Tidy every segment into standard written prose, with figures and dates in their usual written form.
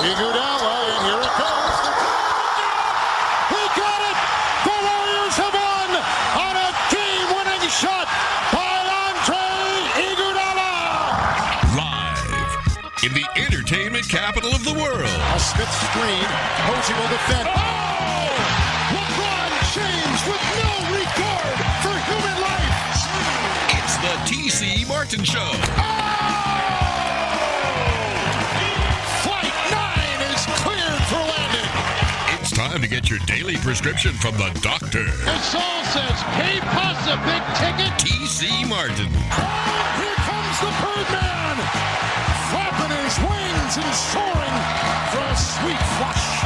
Iguodala, and here it comes. He got it! The Warriors have won on a game-winning shot by Andre Iguodala! Live in the entertainment capital of the world. A Smith screen. Posey will defend. Oh! LeBron James with no regard for human life. It's the T.C. Martin Show. Time to get your daily prescription from the doctor. The soul says, pay plus a big ticket. T.C. Martin. Oh, here comes the Birdman. Flapping his wings and soaring for a sweet flush.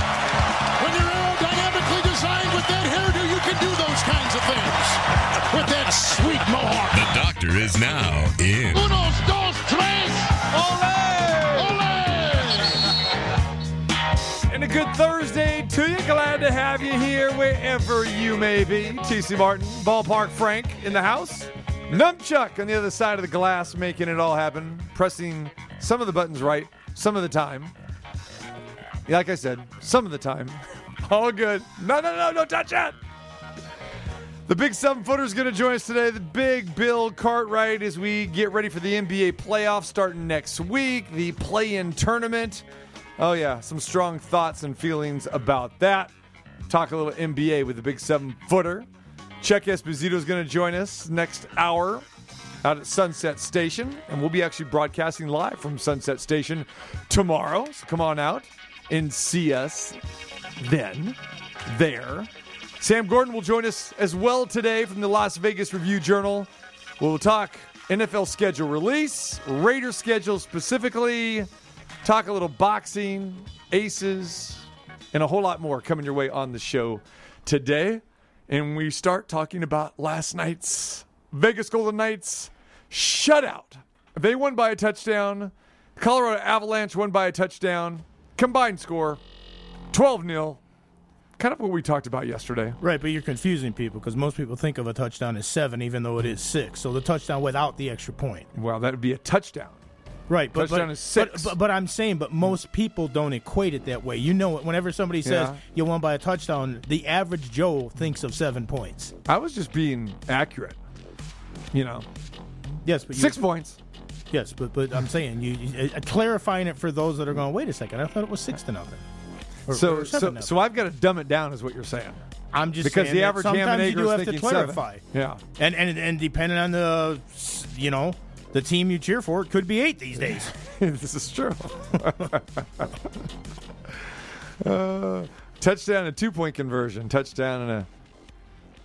When you're aerodynamically designed with that hairdo, you can do those kinds of things. With that sweet mohawk. The doctor is now in. Unos, dos, tres. Ole! Ole! And a good Thursday to you. Glad to have you here wherever you may be. T.C. Martin, Ballpark Frank in the house. Nunchuck on the other side of the glass making it all happen. Pressing some of the buttons right, some of the time. Yeah, like I said, some of the time. All good. No, don't touch that. The big seven-footer is going to join us today. The big Bill Cartwright as we get ready for the NBA playoffs starting next week. The play-in tournament. Oh, yeah, some strong thoughts and feelings about that. Talk a little NBA with the big seven-footer. Chuck Esposito is going to join us next hour out at Sunset Station, and we'll be actually broadcasting live from Sunset Station tomorrow. So come on out and see us then, there. Sam Gordon will join us as well today from the Las Vegas Review-Journal. We'll talk NFL schedule release, Raiders schedule specifically, talk a little boxing, aces, and a whole lot more coming your way on the show today. And we start talking about last night's Vegas Golden Knights shutout. They won by a touchdown. The Colorado Avalanche won by a touchdown. Combined score, 12-0. Kind of what we talked about yesterday. Right, but you're confusing people because most people think of a touchdown as 7 even though it is 6. So the touchdown without the extra point. Well, that would be a touchdown. Right, but I'm saying, but most people don't equate it that way. You know, whenever somebody says you won by a touchdown, the average Joe thinks of 7 points. I was just being accurate, you know. Yes, but 6 points. Yes, but I'm saying you clarifying it for those that are going, wait a second, I thought it was 6-0. Or 7-0. So I've got to dumb it down, is what you're saying. I'm just because saying the average sometimes you do have to clarify. 7. Yeah, and depending on the the team you cheer for, it could be 8 these days. This is true. Touchdown, a 2-point conversion. Touchdown, and an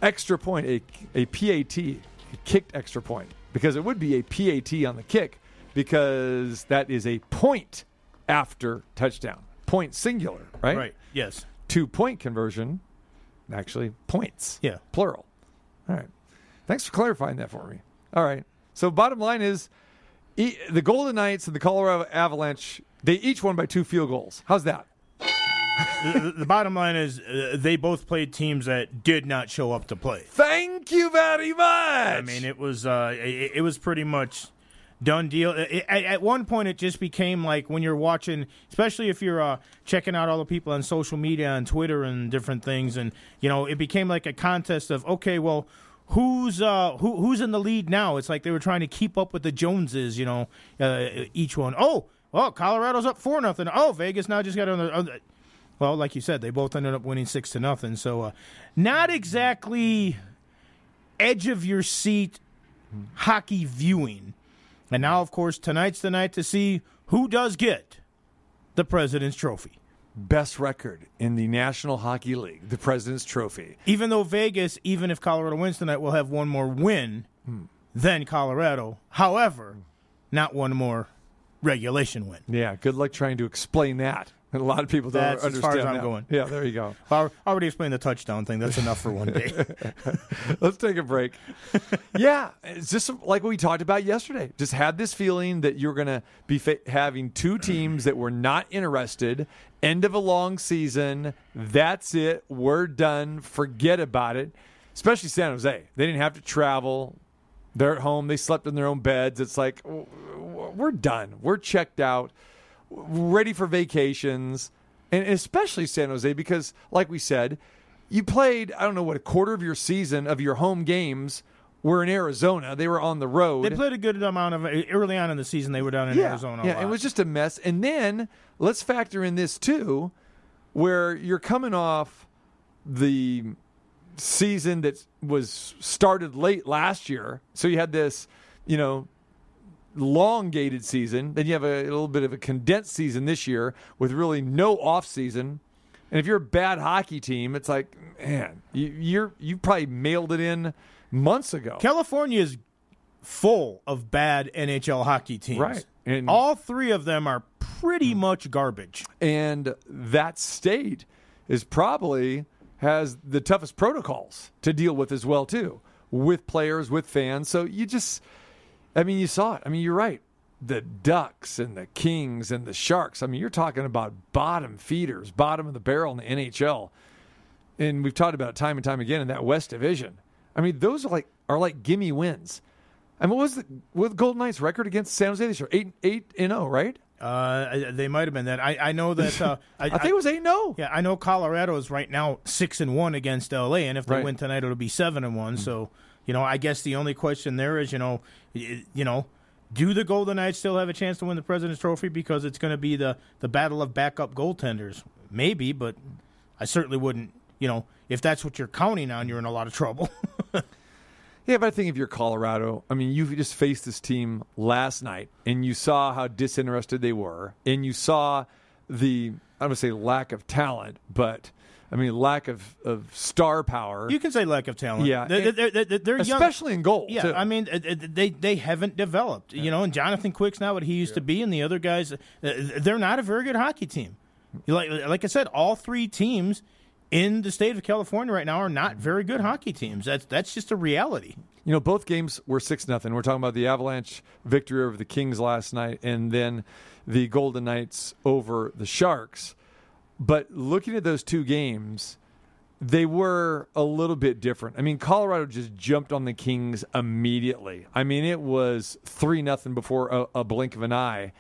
extra point, a PAT, a kicked extra point. Because it would be a PAT on the kick because that is a point after touchdown. Point singular, right? Right, yes. 2-point conversion, actually points. Yeah. Plural. All right. Thanks for clarifying that for me. All right. So bottom line is the Golden Knights and the Colorado Avalanche, they each won by 2 field goals. How's that? The bottom line is they both played teams that did not show up to play. Thank you very much. I mean, it was pretty much done deal. At one point, it just became like when you're watching, especially if you're checking out all the people on social media, on Twitter and different things, and, you know, it became like a contest of, okay, well, Who's in the lead now? It's like they were trying to keep up with the Joneses, you know, each one. Oh, well, Colorado's up 4-0. Oh, Vegas now just got another. Well, like you said, they both ended up winning 6-0. So not exactly edge of your seat hockey viewing. And now, of course, tonight's the night to see who does get the President's Trophy. Best record in the National Hockey League, the President's Trophy. Even though Vegas, even if Colorado wins tonight, will have one more win than Colorado. However, not one more regulation win. Yeah, good luck trying to explain that. And a lot of people don't understand as far as I'm going. Yeah, there you go. I already explained the touchdown thing. That's enough for one day. Let's take a break. Yeah, it's just like we talked about yesterday. Just had this feeling that you're going to be having 2 teams that were not interested. End of a long season. That's it. We're done. Forget about it. Especially San Jose. They didn't have to travel. They're at home. They slept in their own beds. It's like, we're done. We're checked out. ready for vacations, and especially San Jose, because, like we said, you played, I don't know, what, a quarter of your season of your home games were in Arizona. They were on the road. They played a good amount of early on in the season. They were down in Arizona. Yeah, a lot. It was just a mess. And then let's factor in this too, where you're coming off the season that was started late last year, so you had this, you know, elongated season. Then you have a little bit of a condensed season this year with really no off season. And if you're a bad hockey team, it's like, man, you probably mailed it in months ago. California is full of bad NHL hockey teams. Right. And all three of them are pretty much garbage. And that state is probably has the toughest protocols to deal with as well, too, with players, with fans. So you just, I mean, you saw it. I mean, you're right. The Ducks and the Kings and the Sharks. I mean, you're talking about bottom feeders, bottom of the barrel in the NHL. And we've talked about it time and time again in that West Division. I mean, those are like gimme wins. I mean, what was the Golden Knights' record against San Jose this year? 8-0, right? They might have been that. I know that. I think it was 8-0. Yeah, I know Colorado is right now 6-1 against LA, and if they win tonight, it'll be 7-1. Mm-hmm. So, you know, I guess the only question there is, you know. Do the Golden Knights still have a chance to win the President's Trophy because it's going to be the battle of backup goaltenders? Maybe, but I certainly wouldn't. You know, if that's what you're counting on, you're in a lot of trouble. Yeah, but I think if you're Colorado, I mean, you just faced this team last night, and you saw how disinterested they were, and you saw the, I don't want to say lack of talent, but I mean, lack of star power. You can say lack of talent. Yeah. They're young. Especially in goal. Yeah, too. I mean, they haven't developed. Yeah. You know, and Jonathan Quick's not what he used to be, and the other guys, they're not a very good hockey team. Like I said, all three teams in the state of California right now are not very good hockey teams. That's just a reality. You know, both games were 6-0. We're talking about the Avalanche victory over the Kings last night and then the Golden Knights over the Sharks. But looking at those two games, they were a little bit different. I mean, Colorado just jumped on the Kings immediately. I mean, it was 3-0 before a blink of an eye.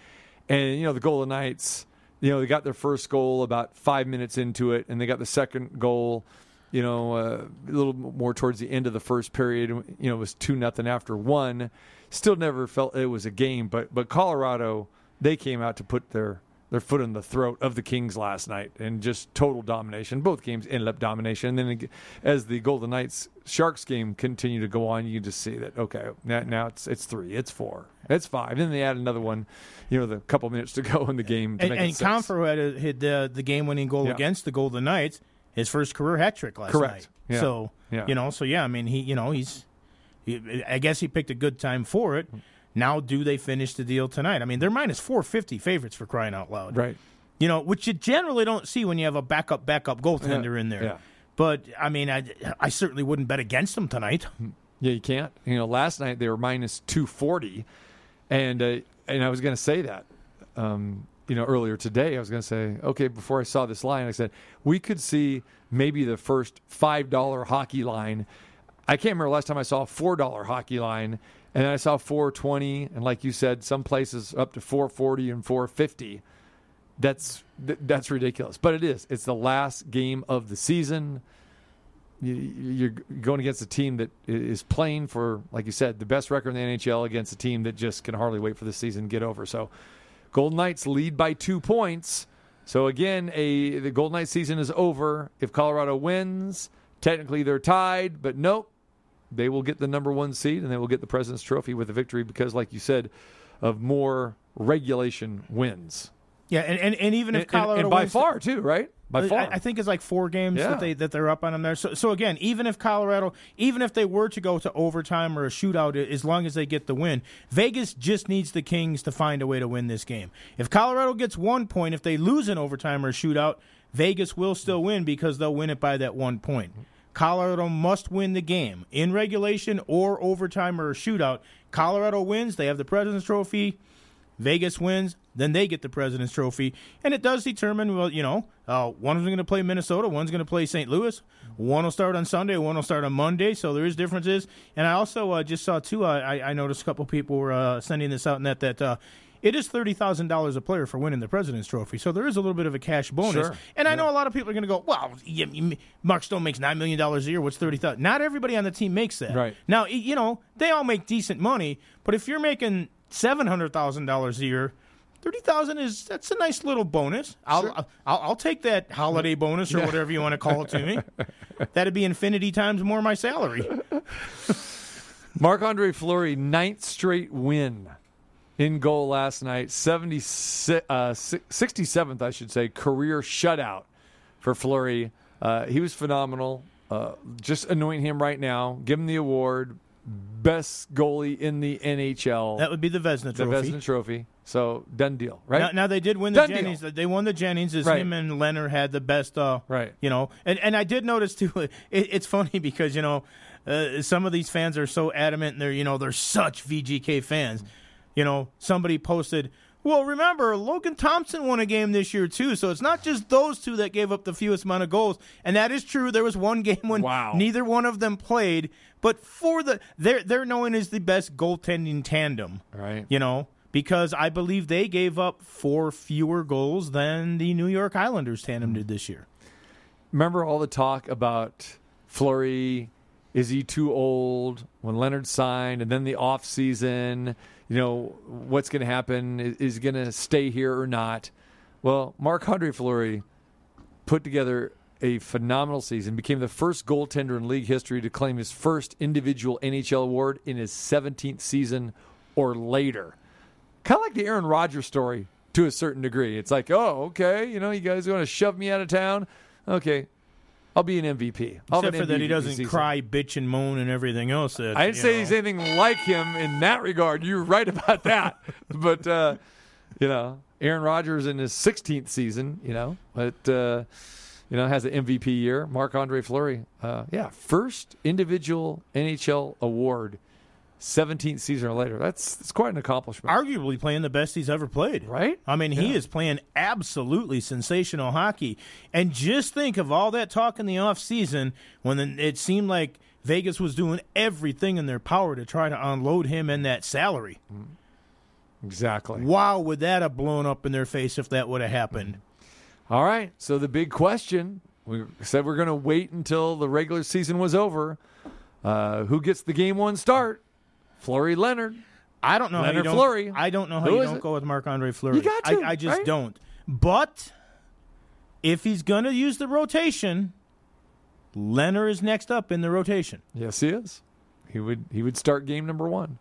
And, you know, the Golden Knights, you know, they got their first goal about 5 minutes into it, and they got the second goal, you know, a little more towards the end of the first period. You know, it was 2-0 after one. Still never felt it was a game, but Colorado, they came out to put their foot in the throat of the Kings last night and just total domination. Both games ended up domination. And then as the Golden Knights-Sharks game continued to go on, you just see that, okay, now it's 3, it's 4, it's 5. Then they add another one, you know, the couple minutes to go in the game to make it 6. And Comfer hit the game-winning goal against the Golden Knights, his first career hat trick last night. Yeah. So, you know, I mean, I guess he picked a good time for it. Now, do they finish the deal tonight? I mean, they're minus 450 favorites, for crying out loud. Right. You know, which you generally don't see when you have a backup goaltender in there. Yeah. But, I mean, I certainly wouldn't bet against them tonight. Yeah, you can't. You know, last night they were minus 240, and I was going to say that. You know, earlier today I was going to say, okay, before I saw this line, I said, we could see maybe the first $5 hockey line. I can't remember last time I saw a $4 hockey line. And then I saw 420, and like you said, some places up to 440 and 450. That's ridiculous, but it is. It's the last game of the season. You're going against a team that is playing for, like you said, the best record in the NHL against a team that just can hardly wait for the season to get over. So, Golden Knights lead by 2 points. So again, the Golden Knights season is over. If Colorado wins, technically they're tied, but nope. They will get the number one seed, and they will get the President's Trophy with a victory because, like you said, of more regulation wins. Yeah, and even if Colorado and by wins far too, right? By far, I think it's like 4 games that they're up on them there. So again, even if Colorado, even if they were to go to overtime or a shootout, as long as they get the win, Vegas just needs the Kings to find a way to win this game. If Colorado gets 1 point, if they lose in overtime or a shootout, Vegas will still win because they'll win it by that 1 point. Colorado must win the game in regulation or overtime or a shootout. Colorado wins, they have the President's Trophy. Vegas wins, then they get the President's Trophy. And it does determine, well, you know, one of them is going to play Minnesota, one's going to play St. Louis. One will start on Sunday, one will start on Monday, so there is differences. And I also just saw, too, I noticed a couple people were sending this out, and that it is $30,000 a player for winning the President's Trophy. So there is a little bit of a cash bonus. Sure. And I know a lot of people are going to go, well, Mark Stone makes $9 million a year. What's $30,000? Not everybody on the team makes that. Right. Now, you know, they all make decent money. But if you're making $700,000 a year, $30,000 that's a nice little bonus. Sure. I'll take that holiday bonus or whatever you want to call it to me. That'd be infinity times more my salary. Marc-Andre Fleury, ninth straight win in goal last night. 67th, I should say, career shutout for Fleury. He was phenomenal. Just anoint him right now. Give him the award. Best goalie in the NHL. That would be the Vezina Trophy. The Vezina Trophy. So, done deal, right? Now they did win the Jennings. They won the Jennings. Him and Leonard had the best, you know. And I did notice, too, it's funny because, you know, some of these fans are so adamant and they're such VGK fans. You know, somebody posted, well, remember, Logan Thompson won a game this year, too, so it's not just those two that gave up the fewest amount of goals. And that is true. There was one game when neither one of them played. But they're known as the best goaltending tandem, right? You know, because I believe they gave up 4 fewer goals than the New York Islanders tandem did this year. Remember all the talk about Fleury, is he too old, when Leonard signed, and then the offseason, you know, what's going to happen, is he going to stay here or not? Well, Marc-Andre Fleury put together a phenomenal season, became the first goaltender in league history to claim his first individual NHL award in his 17th season or later. Kind of like the Aaron Rodgers story to a certain degree. It's like, oh, okay, you know, you guys want to shove me out of town? Okay, I'll be an MVP. Except for that he doesn't cry, bitch, and moan and everything else. That, I didn't say he's anything like him in that regard. You're right about that. But, you know, Aaron Rodgers in his 16th season, you know, but... you know, has an MVP year. Marc-Andre Fleury, first individual NHL award, 17th season or later. That's quite an accomplishment. Arguably playing the best he's ever played. Right? I mean, he is playing absolutely sensational hockey. And just think of all that talk in the offseason when it seemed like Vegas was doing everything in their power to try to unload him and that salary. Exactly. Wow, would that have blown up in their face if that would have happened? All right, so the big question, we said we're going to wait until the regular season was over. Who gets the game one start? Fleury, Leonard. I don't know Leonard how you Fleury. Don't, I don't know how who you don't it? Go with Marc-Andre Fleury. You got to, I just right? don't. But if he's going to use the rotation, Leonard is next up in the rotation. Yes, he is. He would start game number 1.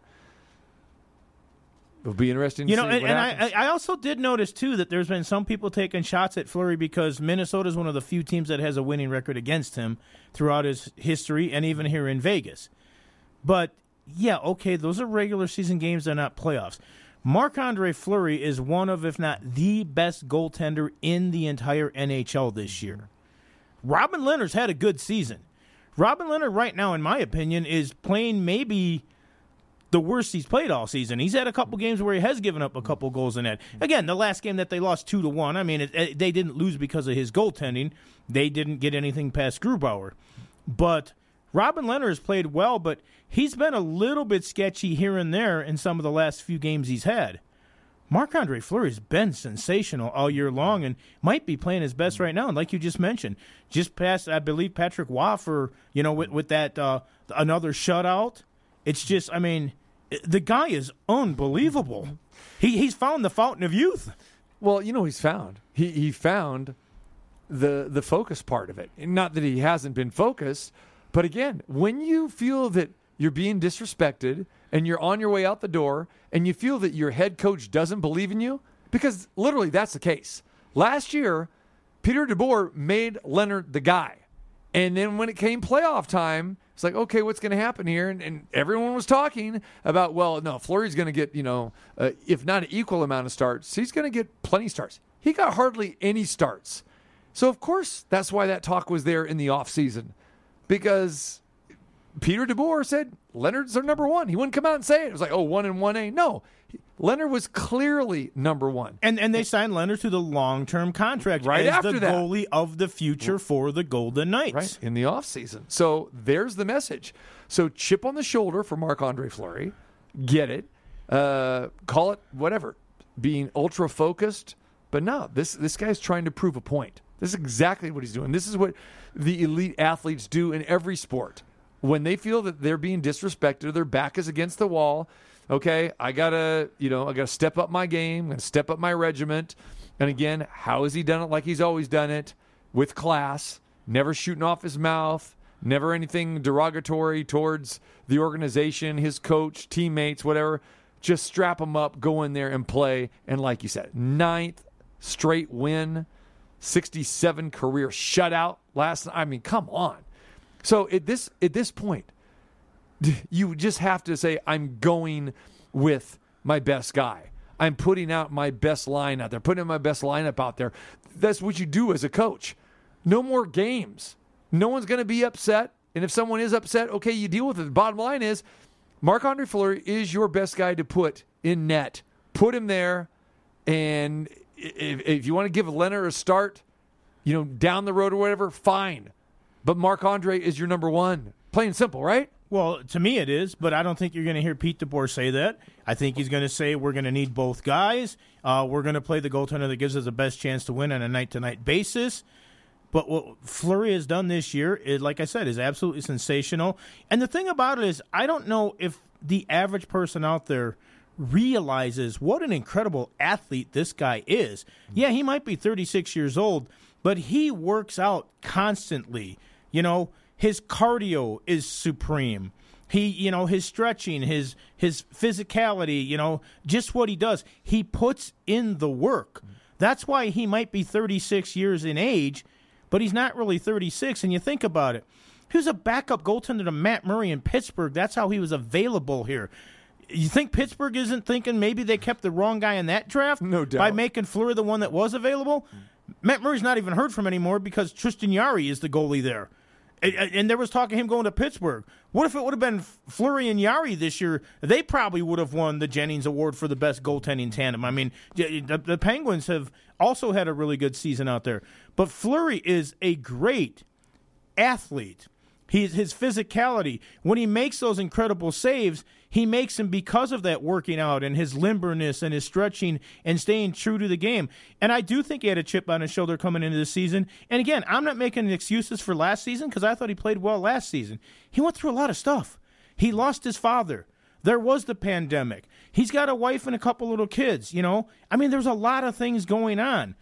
It'll be interesting to see what happens. I also did notice, too, that there's been some people taking shots at Fleury because Minnesota is one of the few teams that has a winning record against him throughout his history and even here in Vegas. But, those are regular season games. They're not playoffs. Marc-Andre Fleury is one of, if not the best goaltender in the entire NHL this year. Robin Lehner's had a good season. Robin Lehner right now, in my opinion, is playing maybe – the worst he's played all season. He's had a couple games where he has given up a couple goals in that. Again, the last game that they lost 2-1, I mean, they didn't lose because of his goaltending. They didn't get anything past Grubauer. But Robin Lehner has played well, but he's been a little bit sketchy here and there in some of the last few games he's had. Marc-Andre Fleury's been sensational all year long and might be playing his best right now. And like you just mentioned, just past, I believe, Patrick Waugh for, with that another shutout. It's just, I mean, the guy is unbelievable. He's found the fountain of youth. Well, he's found. He found the focus part of it. And not that he hasn't been focused, but again, when you feel that you're being disrespected and you're on your way out the door and you feel that your head coach doesn't believe in you, because literally that's the case. Last year, Peter DeBoer made Leonard the guy. And then when it came playoff time, it's like, okay, what's going to happen here? And everyone was talking about, well, no, Fleury's going to get, if not an equal amount of starts, he's going to get plenty of starts. He got hardly any starts. So, of course, that's why that talk was there in the offseason, because Peter DeBoer said Leonard's our number one. He wouldn't come out and say it. It was like, 1 and 1A. No, Leonard was clearly number one. And they signed Leonard to the long-term contract right as after the goalie of the future for the Golden Knights. Right, in the offseason. So there's the message. So chip on the shoulder for Marc-Andre Fleury. Get it. Call it whatever. being ultra focused, but no, this guy's trying to prove a point. This is exactly what he's doing. This is what the elite athletes do in every sport. When they feel that they're being disrespected, their back is against the wall. Okay, I gotta step up my game, I'm gonna step up my regiment. And again, how has he done it? Like he's always done it, with class, never shooting off his mouth, never anything derogatory towards the organization, his coach, teammates, whatever. Just strap him up, go in there and play. And like you said, 9th straight win, 67 career shutout last night. I mean, come on. So at this point, you just have to say, I'm going with my best guy. I'm putting out my best line out there, putting my best lineup out there. That's what you do as a coach. No more games. No one's going to be upset. And if someone is upset, okay, you deal with it. The bottom line is Marc-Andre Fleury is your best guy to put in net. Put him there. And if you want to give Leonard a start, down the road or whatever, fine. But Marc-Andre is your number one. Plain and simple, right? Well, to me it is, but I don't think you're going to hear Pete DeBoer say that. I think he's going to say we're going to need both guys. We're going to play the goaltender that gives us the best chance to win on a night-to-night basis. But what Fleury has done this year, like I said, is absolutely sensational. And the thing about it is I don't know if the average person out there realizes what an incredible athlete this guy is. Yeah, he might be 36 years old, but he works out constantly. His cardio is supreme. He his stretching, his physicality, just what he does. He puts in the work. That's why he might be 36 years in age, but he's not really 36. And you think about it. He was a backup goaltender to Matt Murray in Pittsburgh. That's how he was available here. You think Pittsburgh isn't thinking maybe they kept the wrong guy in that draft? No doubt. By making Fleury the one that was available? Matt Murray's not even heard from anymore because Tristan Jarry is the goalie there. And there was talk of him going to Pittsburgh. What if it would have been Fleury and Jarry this year? They probably would have won the Jennings Award for the best goaltending tandem. I mean, the Penguins have also had a really good season out there. But Fleury is a great athlete. His physicality, when he makes those incredible saves, he makes them because of that working out and his limberness and his stretching and staying true to the game. And I do think he had a chip on his shoulder coming into this season. And again, I'm not making excuses for last season because I thought he played well last season. He went through a lot of stuff. He lost his father. There was the pandemic. He's got a wife and a couple little kids, I mean, there's a lot of things going on.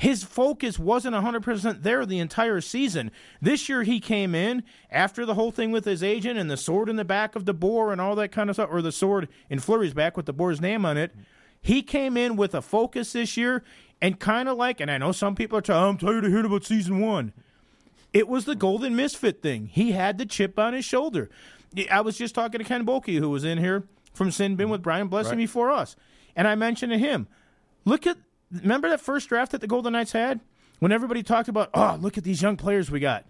His focus wasn't 100% there the entire season. This year he came in after the whole thing with his agent and the sword in the back of DeBoer and all that kind of stuff, or the sword in Fleury's back with DeBoer's name on it. He came in with a focus this year and kind of like, and I know some people are I'm tired of hearing about season one. It was the golden misfit thing. He had the chip on his shoulder. I was just talking to Ken Boelke, who was in here from Sin Bin with Brian Blessing before us. And I mentioned to him, remember that first draft that the Golden Knights had when everybody talked about, oh, look at these young players we got.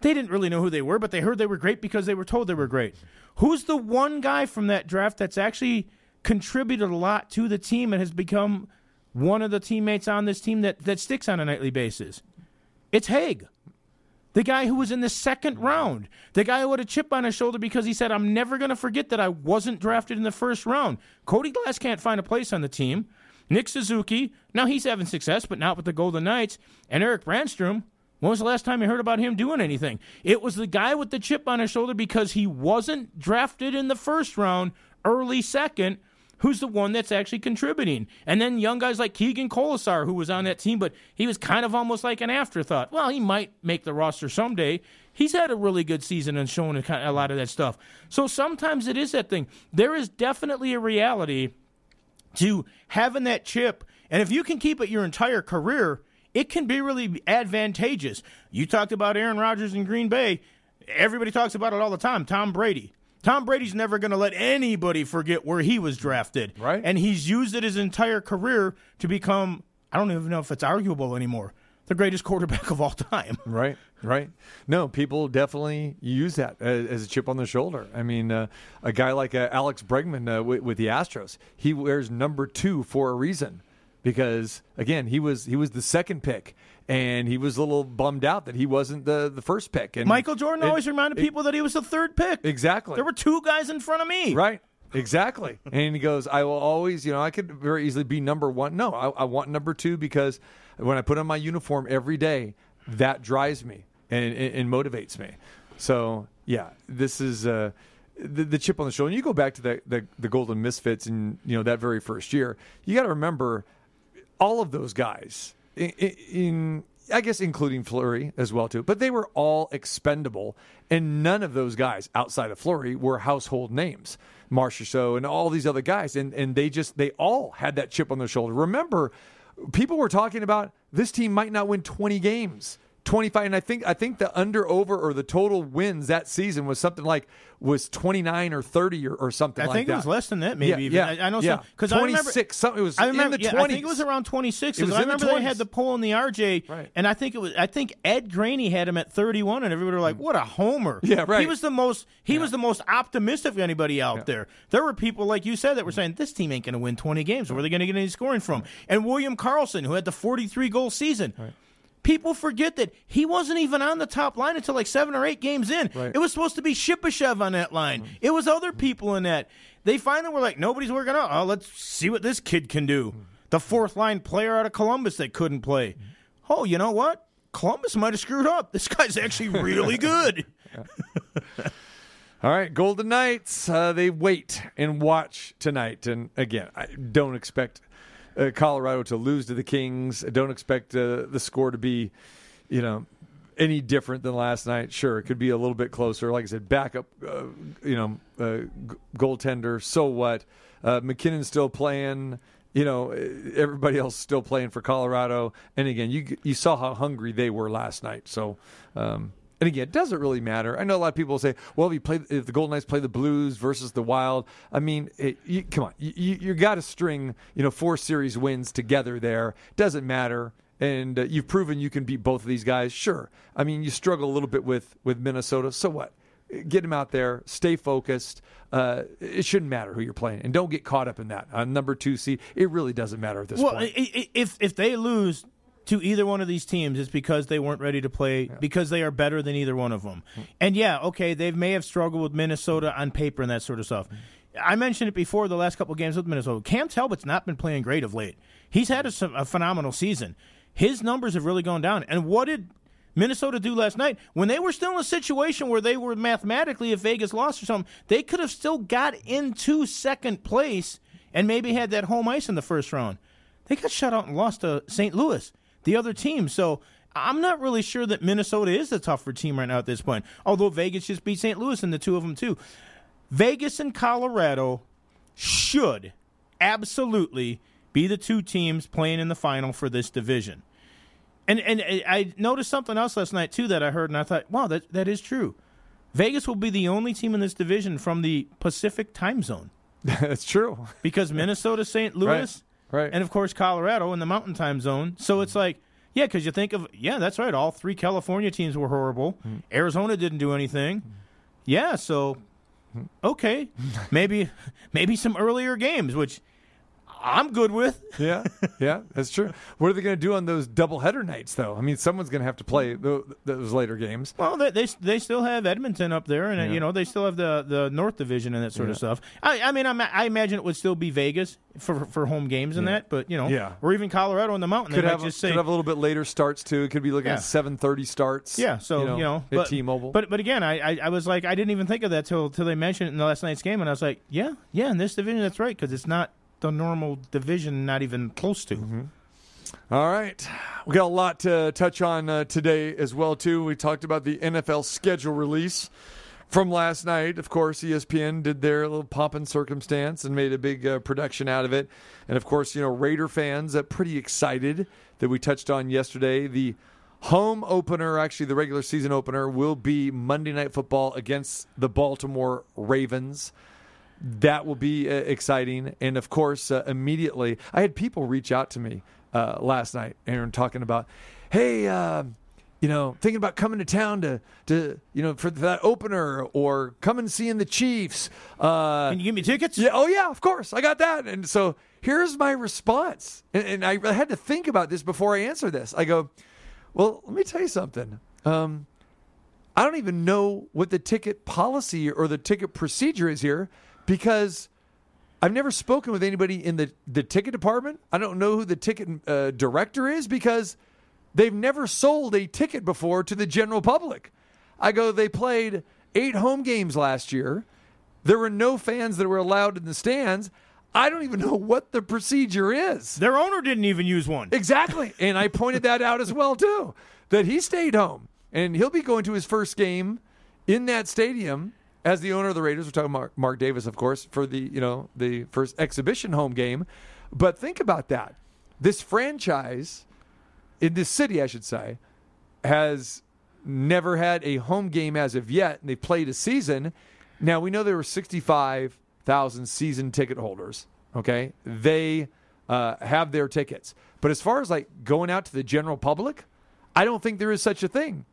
They didn't really know who they were, but they heard they were great because they were told they were great. Who's the one guy from that draft that's actually contributed a lot to the team and has become one of the teammates on this team that sticks on a nightly basis? It's Haig, the guy who was in the second round, the guy who had a chip on his shoulder because he said, I'm never going to forget that I wasn't drafted in the first round. Cody Glass can't find a place on the team. Nick Suzuki, now he's having success, but not with the Golden Knights. And Eric Brandstrom, when was the last time you heard about him doing anything? It was the guy with the chip on his shoulder because he wasn't drafted in the first round, early second, who's the one that's actually contributing. And then young guys like Keegan Colasar, who was on that team, but he was kind of almost like an afterthought. Well, he might make the roster someday. He's had a really good season and shown a lot of that stuff. So sometimes it is that thing. There is definitely a reality to having that chip, and if you can keep it your entire career, it can be really advantageous. You talked about Aaron Rodgers in Green Bay. Everybody talks about it all the time, Tom Brady. Tom Brady's never going to let anybody forget where he was drafted. Right. And he's used it his entire career to become, I don't even know if it's arguable anymore, the greatest quarterback of all time. Right. No, people definitely use that as a chip on their shoulder. I mean, a guy like Alex Bregman with the Astros, he wears number 2 for a reason because, again, he was the second pick, and he was a little bummed out that he wasn't the first pick. And Michael Jordan always reminded people that he was the third pick. Exactly. There were 2 guys in front of me. Right. Exactly. And he goes, I will always, I could very easily be number one. No, I want number two, because when I put on my uniform every day, that drives me and motivates me. So, yeah, this is the chip on the shoulder. And you go back to the Golden Misfits and, that very first year. You got to remember all of those guys, I guess including Fleury as well, too. But they were all expendable, and none of those guys outside of Fleury were household names. Marchessault and all these other guys, and they all had that chip on their shoulder. Remember, people were talking about this team might not win 20 games, 25, and I think the under-over or the total wins that season was something like 29 or 30 or something like that. I think it was less than that, maybe. Yeah, even. Yeah. I know, yeah. Because 26, something. It was in the 20s. I think it was around 26. Because I remember they had the poll in the RJ, right. And I think Ed Graney had him at 31, and everybody were like, "What a homer!" Yeah, right. He was the most optimistic of anybody out there. There were people, like you said, that were saying this team ain't going to win 20 games. Where are they going to get any scoring from? And William Karlsson, who had the 43 goal season. Right. People forget that he wasn't even on the top line until like 7 or 8 games in. Right. It was supposed to be Shipachyov on that line. Mm-hmm. It was other people in that. They finally were like, nobody's working out. Oh, let's see what this kid can do. Mm-hmm. The fourth line player out of Columbus that couldn't play. Mm-hmm. Oh, you know what? Columbus might have screwed up. This guy's actually really good. All right, Golden Knights, they wait and watch tonight. And, again, I don't expect Colorado to lose to the Kings. I don't expect the score to be, any different than last night. Sure, it could be a little bit closer. Like I said, backup, goaltender. So what? McKinnon's still playing. Everybody else still playing for Colorado. And again, you saw how hungry they were last night. So, and again, it doesn't really matter. I know a lot of people say, well, if the Golden Knights play the Blues versus the Wild, I mean, come on. You got to string, 4 series wins together there. Doesn't matter. And you've proven you can beat both of these guys. Sure. I mean, you struggle a little bit with Minnesota. So what? Get them out there. Stay focused. It shouldn't matter who you're playing. And don't get caught up in that. On number 2 seed, it really doesn't matter at this point. Well, if they lose to either one of these teams, it's because they weren't ready to play, because they are better than either one of them. And, they may have struggled with Minnesota on paper and that sort of stuff. I mentioned it before, the last couple of games with Minnesota. Cam Talbot's not been playing great of late. He's had a phenomenal season. His numbers have really gone down. And what did Minnesota do last night? When they were still in a situation where they were mathematically, if Vegas lost or something, they could have still got into second place and maybe had that home ice in the first round. They got shut out and lost to St. Louis, the other team. So I'm not really sure that Minnesota is the tougher team right now at this point, although Vegas just beat St. Louis and the two of them too. Vegas and Colorado should absolutely be the two teams playing in the final for this division. And I noticed something else last night too that I heard, and I thought, wow, that is true. Vegas will be the only team in this division from the Pacific time zone. That's true. Because Minnesota, St. Louis, right. And, of course, Colorado in the Mountain Time Zone. So it's like, because you think of, that's right. All 3 California teams were horrible. Mm. Arizona didn't do anything. Mm. Yeah, so, okay. Maybe some earlier games, which I'm good with. Yeah, that's true. What are they going to do on those doubleheader nights, though? I mean, someone's going to have to play those later games. Well, they still have Edmonton up there, and they still have the North Division and that sort of stuff. I imagine it would still be Vegas for home games and that, but or even Colorado in the Mountain. Could could have a little bit later starts too. It could be looking at 7:30 starts. Yeah, so at T-Mobile. But again, I was like, I didn't even think of that till they mentioned it in the last night's game, and I was like, in this division, that's right, because it's not the normal division, not even close to. Mm-hmm. All right. We got a lot to touch on today as well, too. We talked about the NFL schedule release from last night. Of course, ESPN did their little pomp and circumstance and made a big production out of it. And, of course, Raider fans are pretty excited that we touched on yesterday. The home opener, actually the regular season opener, will be Monday Night Football against the Baltimore Ravens. That will be exciting. And, of course, immediately, I had people reach out to me last night, Aaron, talking about, hey, thinking about coming to town to for that opener, or come and see the Chiefs. Can you give me tickets? Yeah. Oh, yeah, of course. I got that. And so here's my response. And I had to think about this before I answer this. I go, well, let me tell you something. I don't even know what the ticket policy or the ticket procedure is here, because I've never spoken with anybody in the ticket department. I don't know who the ticket director is because they've never sold a ticket before to the general public. I go, they played 8 home games last year. There were no fans that were allowed in the stands. I don't even know what the procedure is. Their owner didn't even use one. Exactly. And I pointed that out as well, too, that he stayed home. And he'll be going to his first game in that stadium as the owner of the Raiders. We're talking about Mark Davis, of course, for the, you know, the first exhibition home game. But think about that. This franchise, in this city, I should say, has never had a home game as of yet, and they played a season. Now, we know there were 65,000 season ticket holders, okay? They have their tickets. But as far as, like, going out to the general public, I don't think there is such a thing.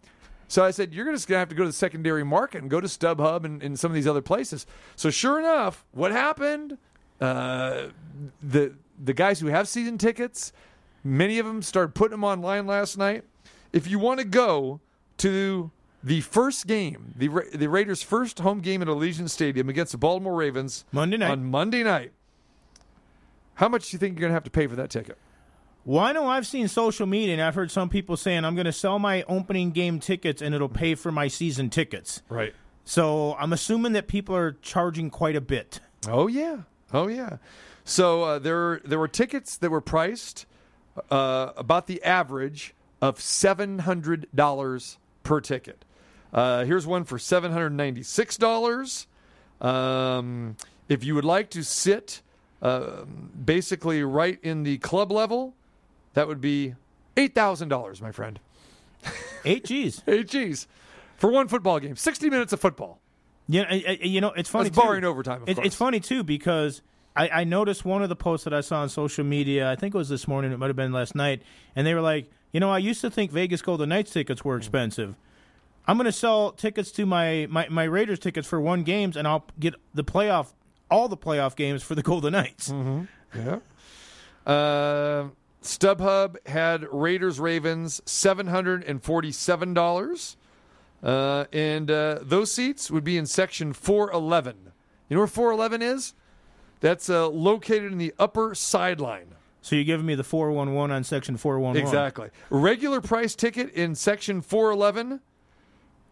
So I said, you're just going to have to go to the secondary market and go to StubHub and some of these other places. So sure enough, what happened? The guys who have season tickets, many of them started putting them online last night. If you want to go to the first game, the Raiders' first home game at Allegiant Stadium against the Baltimore Ravens on Monday night. How much do you think you're going to have to pay for that ticket? Well, I know I've seen social media, and I've heard some people saying, I'm going to sell my opening game tickets, and it'll pay for my season tickets. Right. So I'm assuming that people are charging quite a bit. Oh, yeah. Oh, yeah. So there were tickets that were priced about the average of $700 per ticket. Here's one for $796. If you would like to sit basically right in the club level, that would be $8,000, my friend. Eight G's. For one football game. 60 minutes of football. Yeah, you know, it's funny. It's barring overtime, of course. It's funny, too, because I noticed one of the posts that I saw on social media, I think it was this morning, it might have been last night, and they were like, you know, I used to think Vegas Golden Knights tickets were expensive. I'm going to sell tickets to my Raiders tickets for one games, and I'll get all the playoff games for the Golden Knights. Mm-hmm. Yeah. StubHub had Raiders Ravens $747, and those seats would be in section 411. You know where 411 is? That's located in the upper sideline. So you're giving me the 411 on section 411. Exactly. Regular price ticket in section 411.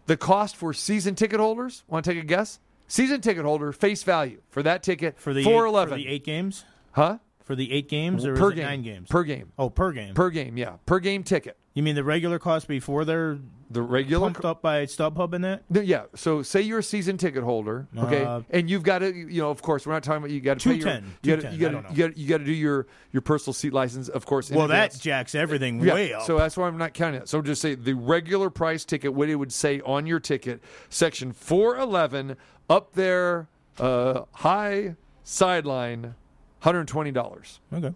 The cost for season ticket holders. Want to take a guess? Season ticket holder face value for that ticket for the 411. For the 8 games? Huh? For the 8 games or per game. 9 games? Per game. Oh, per game. Per game, yeah. Per game ticket. You mean the regular cost before they're pumped up by StubHub in that? Yeah. So say you're a season ticket holder, okay, and you've got to, you know, of course, we're not talking about you got to pay you got to do your personal seat license, of course. Well, that jacks everything way up. So that's why I'm not counting it. So just say the regular price ticket, what it would say on your ticket, section 411, up there, high sideline, $120. Okay.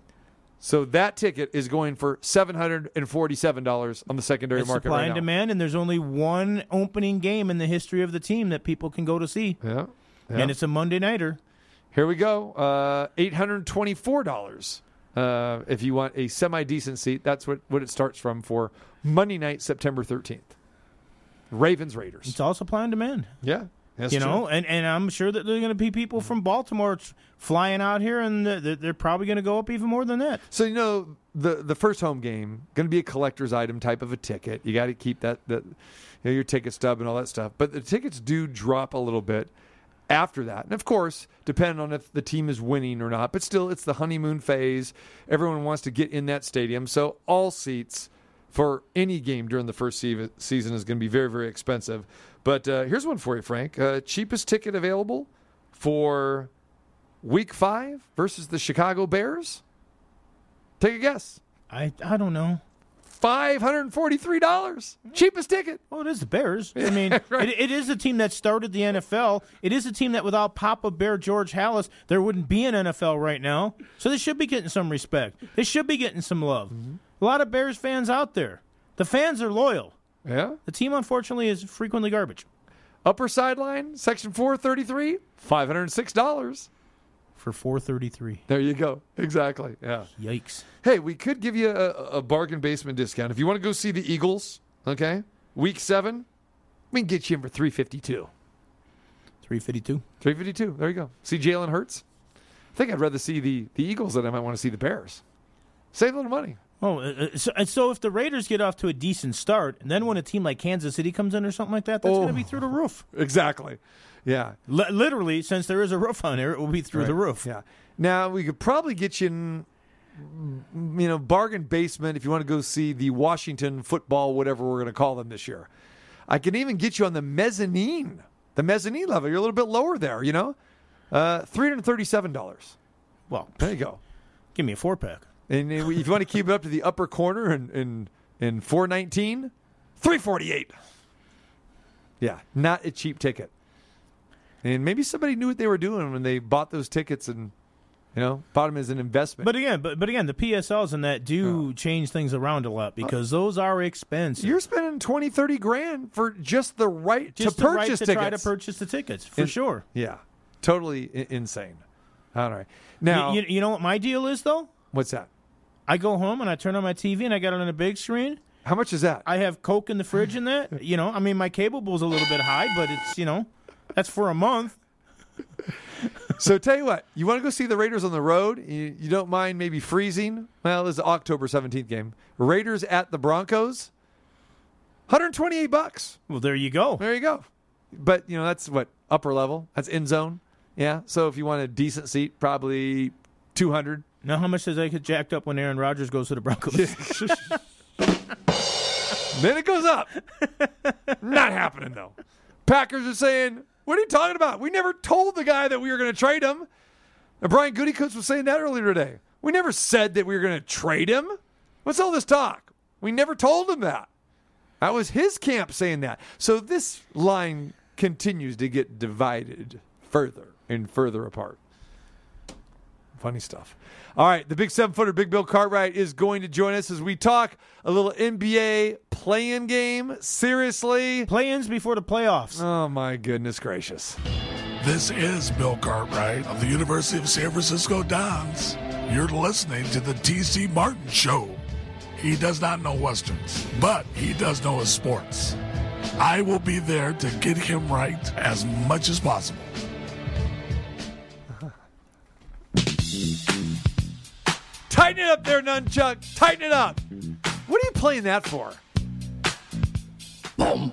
So that ticket is going for $747 on the secondary market right now. Supply and demand, and there's only one opening game in the history of the team that people can go to see. Yeah, yeah. And it's a Monday nighter. Here we go, $824. If you want a semi-decent seat, that's what it starts from for Monday night, September 13th. Ravens, Raiders. It's all supply and demand. Yeah. That's true. Know, and I'm sure that there are going to be people from Baltimore flying out here, and they're probably going to go up even more than that. So, you know, the first home game, going to be a collector's item type of a ticket. You got to keep that you know, your ticket stub and all that stuff. But the tickets do drop a little bit after that. And, of course, depending on if the team is winning or not. But still, it's the honeymoon phase. Everyone wants to get in that stadium. So all seats for any game during the first season is going to be very, very expensive. But here's one for you, Frank. Cheapest ticket available for Week 5 versus the Chicago Bears? Take a guess. I don't know. $543. Cheapest ticket. Well, it is the Bears. I mean, right. It is a team that started the NFL. It is a team that without Papa Bear George Halas, there wouldn't be an NFL right now. So they should be getting some respect. They should be getting some love. Mm-hmm. A lot of Bears fans out there. The fans are loyal. Yeah. The team, unfortunately, is frequently garbage. Upper sideline, section 433, $506. For $433. There you go. Exactly. Yeah. Yikes. Hey, we could give you a bargain basement discount. If you want to go see the Eagles, okay, week 7, we can get you in for $352. $352? $352. There you go. See Jalen Hurts? I think I'd rather see the Eagles than I might want to see the Bears. Save a little money. Oh, so if the Raiders get off to a decent start, and then when a team like Kansas City comes in or something like that, that's going to be through the roof. Exactly. Yeah. Literally, since there is a roof on here, it will be through the roof. Yeah. Now, we could probably get you in, you know, bargain basement if you want to go see the Washington football, whatever we're going to call them this year. I can even get you on the mezzanine level. You're a little bit lower there, you know? $337. Well, there you go. Give me a four-pack. And if you want to keep it up to the upper corner in 419, $348. Yeah, not a cheap ticket. And maybe somebody knew what they were doing when they bought those tickets and, you know, bought them as an investment. But again, the PSLs and that do change things around a lot because those are expensive. You're spending $20,000-$30,000 for just the right to purchase tickets. Just the right to try to purchase the tickets, for sure. Yeah, totally insane. All right. Now, you know what my deal is, though? What's that? I go home and I turn on my TV and I got it on a big screen. How much is that? I have Coke in the fridge in that. You know, I mean, my cable bill's a little bit high, but it's, you know, that's for a month. So tell you what, you want to go see the Raiders on the road? You don't mind maybe freezing? Well, this is the October 17th game. Raiders at the Broncos, $128. Well, there you go. There you go. But, you know, that's what, upper level? That's end zone? Yeah. So if you want a decent seat, probably $200. Now, how much does that get jacked up when Aaron Rodgers goes to the Broncos? Then it goes up. Not happening, though. Packers are saying, what are you talking about? We never told the guy that we were going to trade him. And Brian Gutekunst was saying that earlier today. We never said that we were going to trade him. What's all this talk? We never told him that. That was his camp saying that. So this line continues to get divided further and further apart. Funny stuff. All right, the big seven-footer, Big Bill Cartwright, is going to join us as we talk a little NBA play-in game. Seriously. Play-ins before the playoffs. Oh, my goodness gracious. This is Bill Cartwright of the University of San Francisco Dons. You're listening to the T.C. Martin Show. He does not know Westerns, but he does know his sports. I will be there to get him right as much as possible. Tighten it up there, Nunchuck. Tighten it up. What are you playing that for? No,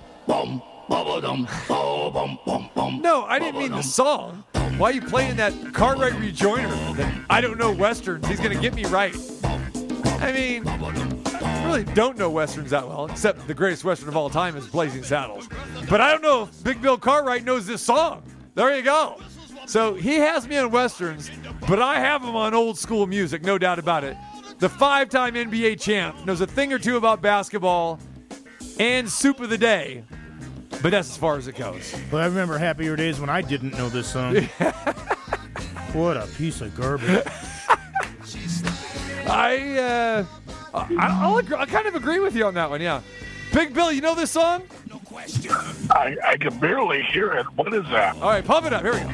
I didn't mean the song. Why are you playing that Cartwright rejoiner? That I don't know Westerns. He's going to get me right. I mean, I really don't know Westerns that well, except the greatest Western of all time is Blazing Saddles. But I don't know if Big Bill Cartwright knows this song. There you go. So he has me on Westerns, but I have him on old school music, no doubt about it. The five-time NBA champ knows a thing or two about basketball and soup of the day, but that's as far as it goes. Well, I remember happier days when I didn't know this song. What a piece of garbage. I kind of agree with you on that one, yeah. Big Bill, you know this song? No question. I can barely hear it. What is that? All right, pump it up. Here we go.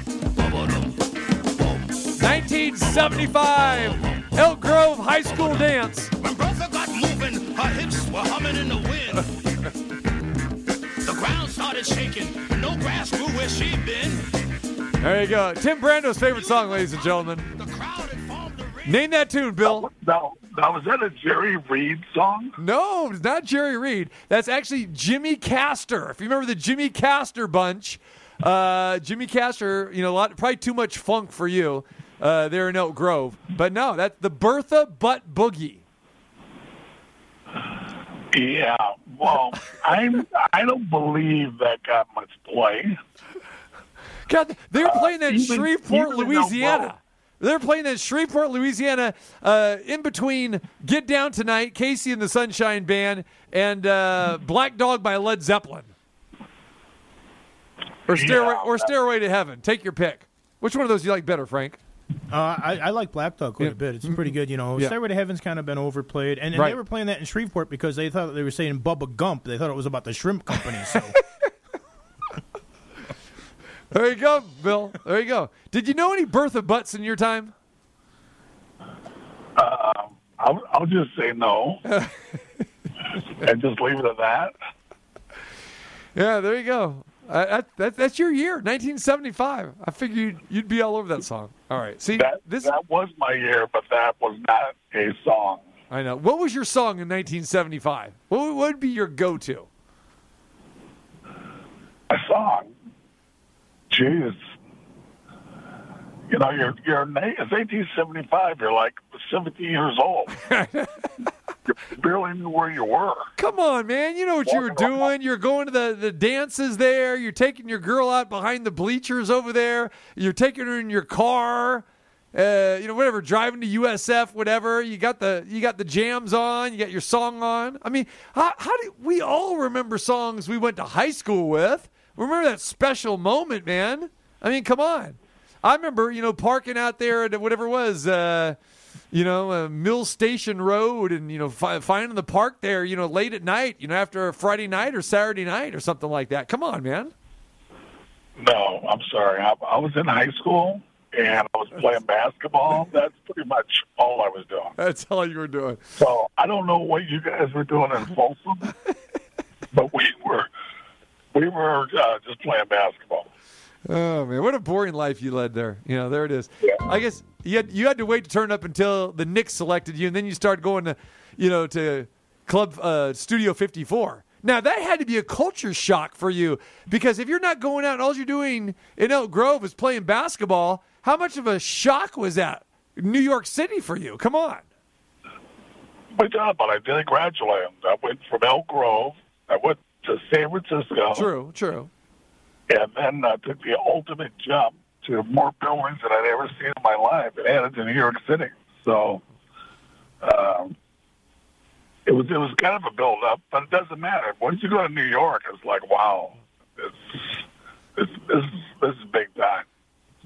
1975, Elk Grove High School dance. When Bertha got moving, her hips were humming in the wind. The ground started shaking. No grass grew where she'd been. There you go. Tim Brando's favorite song, ladies and gentlemen. Name that tune, Bill. Now, was that a Jerry Reed song? No, it's not Jerry Reed. That's actually Jimmy Castor. If you remember the Jimmy Castor bunch, Jimmy Castor, you know, probably too much funk for you. There in Elk Grove. But no, that's the Bertha Butt Boogie. Yeah, well, I don't believe that got much play. God, they were playing that in Shreveport, Louisiana. They were playing that in Shreveport, Louisiana, in between Get Down Tonight, Casey and the Sunshine Band, and Black Dog by Led Zeppelin. Or Stairway to Heaven. Take your pick. Which one of those do you like better, Frank? I like Black Dog quite a bit. It's pretty good, you know. Yeah. Stairway to Heaven's kind of been overplayed. And they were playing that in Shreveport because they thought they were saying Bubba Gump. They thought it was about the shrimp company. So. There you go, Bill. There you go. Did you know any Bertha Butts in your time? I'll just say no. And just leave it at that. Yeah, there you go. That's your year, 1975. I figured you'd be all over that song. All right. See, that was my year, but that was not a song. I know. What was your song in 1975? What would be your go-to? A song? Jeez. You know, it's 1875. You're like 70 years old. You barely knew where you were. Come on, man. You know what you were doing. You're going to the dances there. You're taking your girl out behind the bleachers over there. You're taking her in your car. Whatever, driving to USF, whatever. You got the jams on. You got your song on. I mean, how do we all remember songs we went to high school with? Remember that special moment, man. I mean, come on. I remember, parking out there at whatever it was, Mill Station Road and, finding the park there, late at night, after a Friday night or Saturday night or something like that. Come on, man. No, I'm sorry. I was in high school and I was playing basketball. That's pretty much all I was doing. That's all you were doing. So I don't know what you guys were doing in Folsom, but we were just playing basketball. Oh, man, what a boring life you led there. There it is. Yeah. I guess you had to wait to turn up until the Knicks selected you, and then you started going to, to Club Studio 54. Now, that had to be a culture shock for you, because if you're not going out and all you're doing in Elk Grove is playing basketball, how much of a shock was that New York City for you? Come on. My job, but I didn't graduate. I went from Elk Grove. I went to San Francisco. True. And then I took the ultimate jump to more buildings than I'd ever seen in my life, and added to New York City. So it was kind of a build-up, but it doesn't matter. Once you go to New York, it's like, wow, this is big time.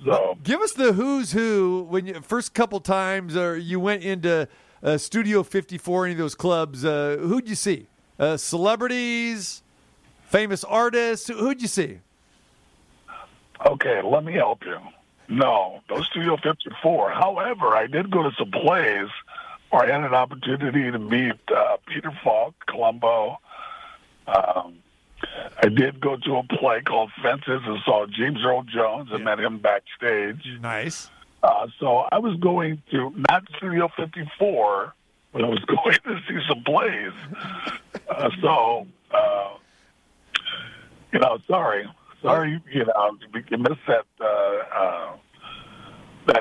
So give us the who's who when you first couple times or you went into Studio 54, any of those clubs. Who'd you see? Celebrities, famous artists. Who'd you see? Okay, let me help you. No, no Studio 54. However, I did go to some plays where I had an opportunity to meet Peter Falk, Columbo. I did go to a play called Fences and saw James Earl Jones and met him backstage. Nice. So I was going to, not Studio 54, but I was going to see some plays. Sorry. Sorry, you missed that that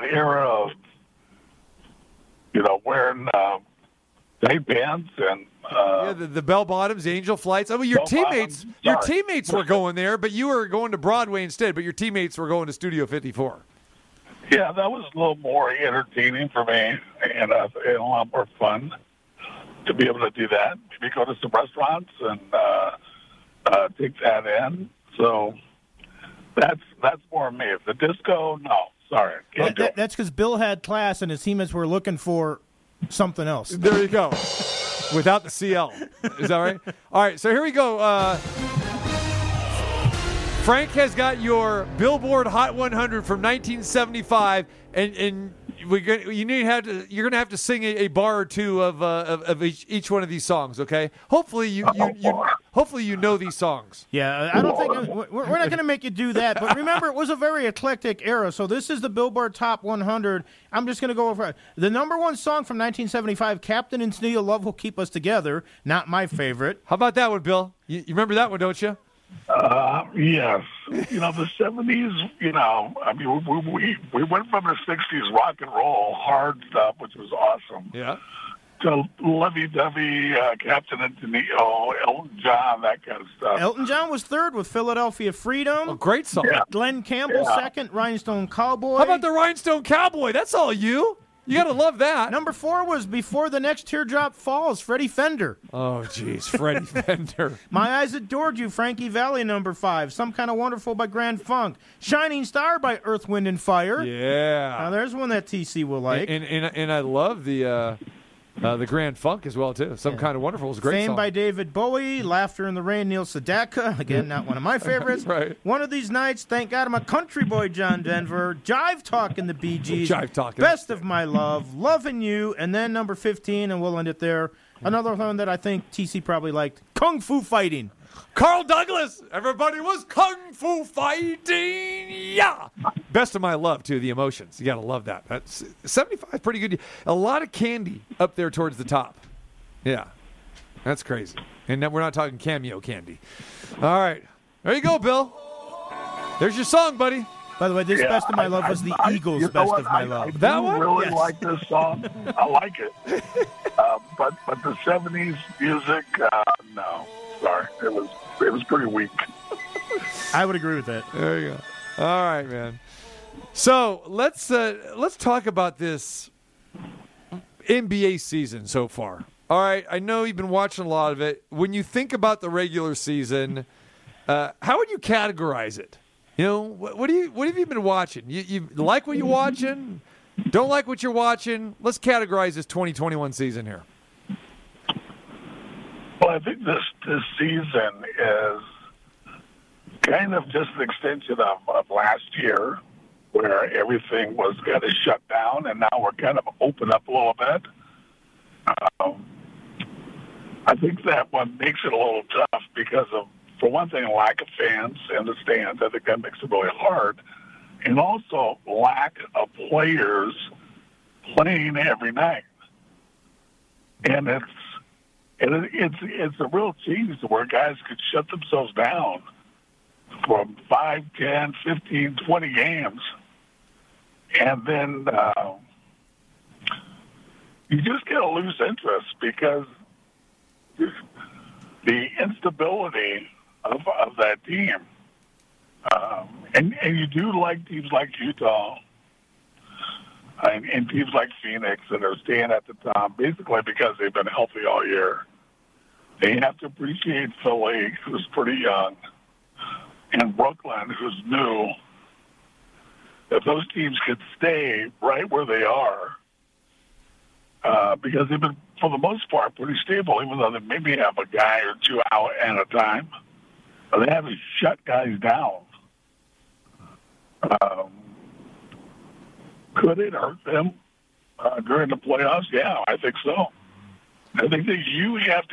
era of wearing tight pants and the bell bottoms, the angel flights. Your teammates were going there, but you were going to Broadway instead. But your teammates were going to Studio 54. Yeah, that was a little more entertaining for me and a lot more fun to be able to do that. Maybe go to some restaurants and take that in. So that's more me. The disco, no, sorry. That's because Bill had class and his teammates were looking for something else. There you go. Without the CL. Is that right? All right, so here we go. Frank has got your Billboard Hot 100 from 1975, and you're going to have to sing a bar or two of each one of these songs, okay? Hopefully you know these songs. Yeah, I don't think we're not going to make you do that. But remember, it was a very eclectic era. So this is the Billboard Top 100. I'm just going to go over the number one song from 1975, "Captain and Sneal, Love Will Keep Us Together." Not my favorite. How about that one, Bill? You remember that one, don't you? Yes. The 70s, we went from the 60s rock and roll, hard stuff, which was awesome, to lovey-dovey, Captain and Tennille, Elton John, that kind of stuff. Elton John was third with Philadelphia Freedom. Oh, great song. Yeah. Glenn Campbell second, Rhinestone Cowboy. How about the Rhinestone Cowboy? That's all you. You got to love that. Number four was "Before the Next Teardrop Falls," Freddie Fender. Oh, jeez, Freddie Fender. "My Eyes Adored You," Frankie Valli, number five. "Some Kind of Wonderful" by Grand Funk. "Shining Star" by Earth, Wind, and Fire. Yeah. Now, there's one that TC will like. And I love the Grand Funk as well, too. "Some Kind of Wonderful" is a great song. "Fame" by David Bowie. "Laughter in the Rain," Neil Sedaka. Again, not one of my favorites. Right. "One of These Nights," "Thank God I'm a Country Boy," John Denver. "Jive Talkin'," the Bee Gees. Jive Talkin'. "Best of My Love," "Lovin' You," and then number 15, and we'll end it there. Another one that I think TC probably liked, "Kung Fu Fighting." Carl Douglas, everybody was kung fu fighting, yeah. Best of my love to the emotions. You got to love that. That's 75, pretty good. A lot of candy up there towards the top. Yeah, that's crazy. And we're not talking cameo candy. All right. There you go, Bill. There's your song, buddy. By the way, this Best of My Love was the Eagles' Best of My Love. I really like this song. I like it. But the 70s music, no. Sorry. It was pretty weak. I would agree with that. There you go. All right, man. So let's talk about this NBA season so far. All right. I know you've been watching a lot of it. When you think about the regular season, how would you categorize it? You know, what have you been watching? You like what you're watching? Don't like what you're watching? Let's categorize this 2021 season here. Well, I think this season is kind of just an extension of last year, where everything was kind of shut down, and now we're kind of open up a little bit. I think that one makes it a little tough because of, for one thing, lack of fans in the stands. I think that makes it really hard. And also lack of players playing every night. And it's a real change to where guys could shut themselves down from 5, 10, 15, 20 games. And then you just get to lose interest because the instability of that team. And you do like teams like Utah and teams like Phoenix that are staying at the top basically because they've been healthy all year. They have to appreciate Philly, who's pretty young, and Brooklyn, who's new. If those teams could stay right where they are, because they've been, for the most part, pretty stable, even though they maybe have a guy or two out at a time. They haven't shut guys down. Could it hurt them during the playoffs? Yeah, I think so. I think that you have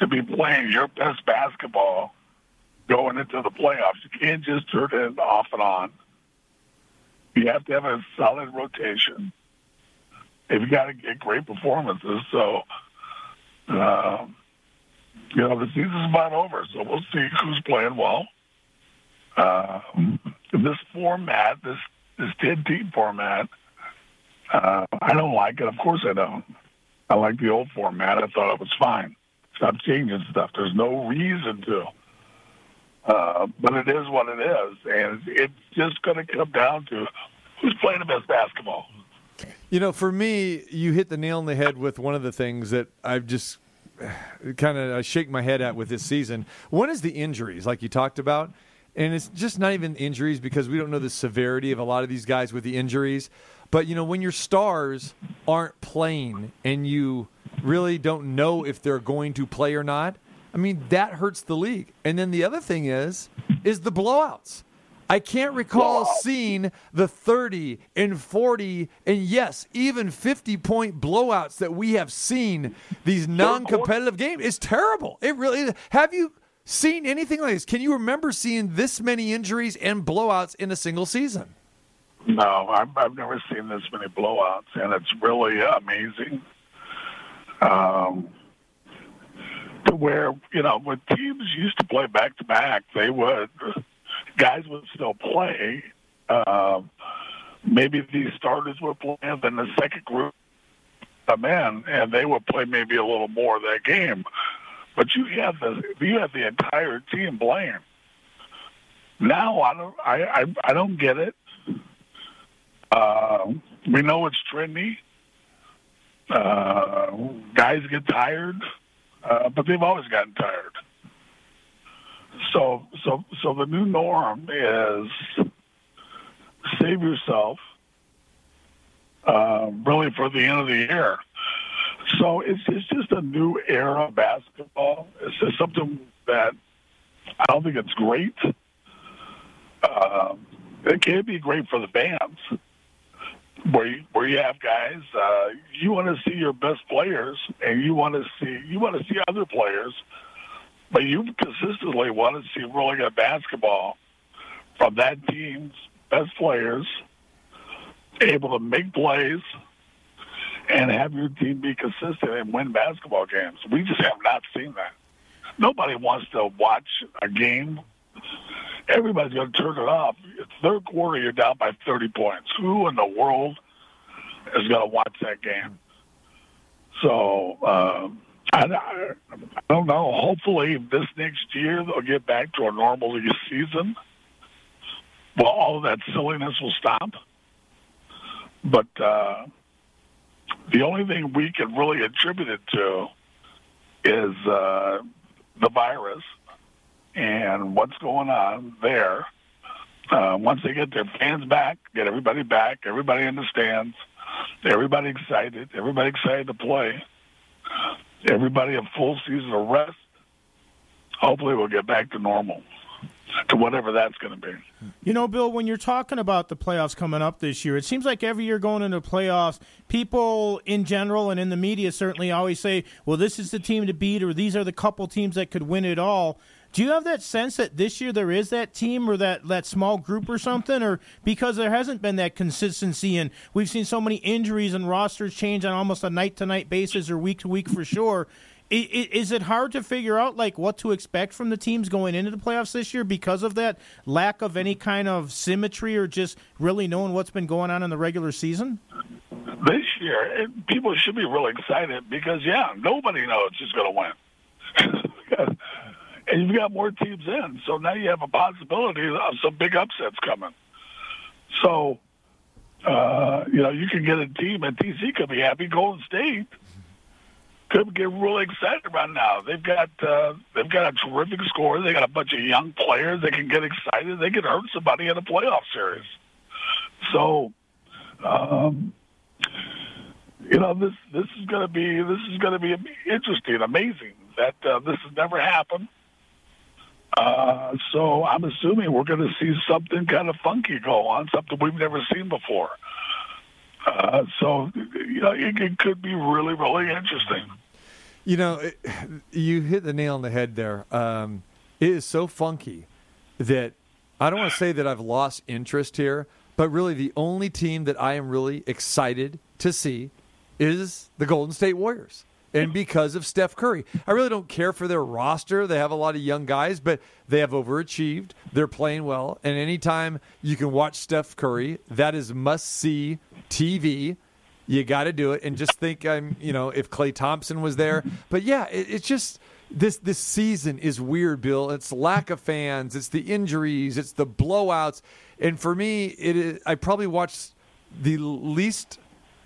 to be playing your best basketball going into the playoffs. You can't just turn it off and on. You have to have a solid rotation. They've got to get great performances. So, the season's about over. So we'll see who's playing well. This format, this 10-team format, I don't like it. Of course I don't. I like the old format. I thought it was fine. Stop changing stuff. There's no reason to. But it is what it is. And it's just going to come down to who's playing the best basketball. You know, for me, you hit the nail on the head with one of the things that I've just kind of shake my head at with this season. One is the injuries, like you talked about. And it's just not even injuries because we don't know the severity of a lot of these guys with the injuries. But, you know, when your stars aren't playing and you really don't know if they're going to play or not, I mean, that hurts the league. And then the other thing is the blowouts. I can't recall seeing the 30 and 40 and, yes, even 50-point blowouts that we have seen these non-competitive games. It's terrible. It really is. Have you seen anything like this? Can you remember seeing this many injuries and blowouts in a single season? No, I've never seen this many blowouts, and it's really amazing. To where, you know, when teams used to play back-to-back, they would – guys would still play. Maybe the starters would play, and then the second group come in, and they would play maybe a little more of that game. But you have the entire team playing. Now I don't get it. We know it's trendy. Guys get tired, but they've always gotten tired. So the new norm is save yourself really for the end of the year. So it's just a new era of basketball. It's just something that I don't think it's great. It can be great for the fans, where you have guys. You want to see your best players, and you want to see other players But you've consistently wanted to see really good basketball from that team's best players, able to make plays, and have your team be consistent and win basketball games. We just have not seen that. Nobody wants to watch a game. Everybody's going to turn it off. Third quarter, you're down by 30 points. Who in the world is going to watch that game? So I don't know. Hopefully this next year they'll get back to a normal season. Well, all of that silliness will stop. But the only thing we can really attribute it to is the virus and what's going on there. Once they get their fans back, get everybody back, everybody in the stands, everybody excited to play, everybody a full season of rest, hopefully we'll get back to normal, to whatever that's going to be. You know, Bill, when you're talking about the playoffs coming up this year, it seems like every year going into playoffs, people in general and in the media certainly always say, well, this is the team to beat, or these are the couple teams that could win it all. Do you have that sense that this year there is that team or that small group or something, or because there hasn't been that consistency and we've seen so many injuries and rosters change on almost a night-to-night basis or week-to-week for sure, is it hard to figure out like what to expect from the teams going into the playoffs this year because of that lack of any kind of symmetry or just really knowing what's been going on in the regular season? This year, people should be really excited because, nobody knows who's going to win. And you've got more teams in, so now you have a possibility of some big upsets coming. So, you can get a team, and T.C. could be happy. Golden State could get really excited right now. They've got a terrific scorer. They got a bunch of young players. They can get excited. They could hurt somebody in a playoff series. So, this is going to be interesting, amazing. That this has never happened. So I'm assuming we're going to see something kind of funky go on, something we've never seen before. It could be really, really interesting. You know, you hit the nail on the head there. It is so funky that I don't want to say that I've lost interest here, but really the only team that I am really excited to see is the Golden State Warriors. And because of Steph Curry. I really don't care for their roster. They have a lot of young guys, but they have overachieved. They're playing well. And anytime you can watch Steph Curry, that is must-see TV. You got to do it. And just think, if Klay Thompson was there. But, it's just this season is weird, Bill. It's lack of fans. It's the injuries. It's the blowouts. And for me, I probably watched the least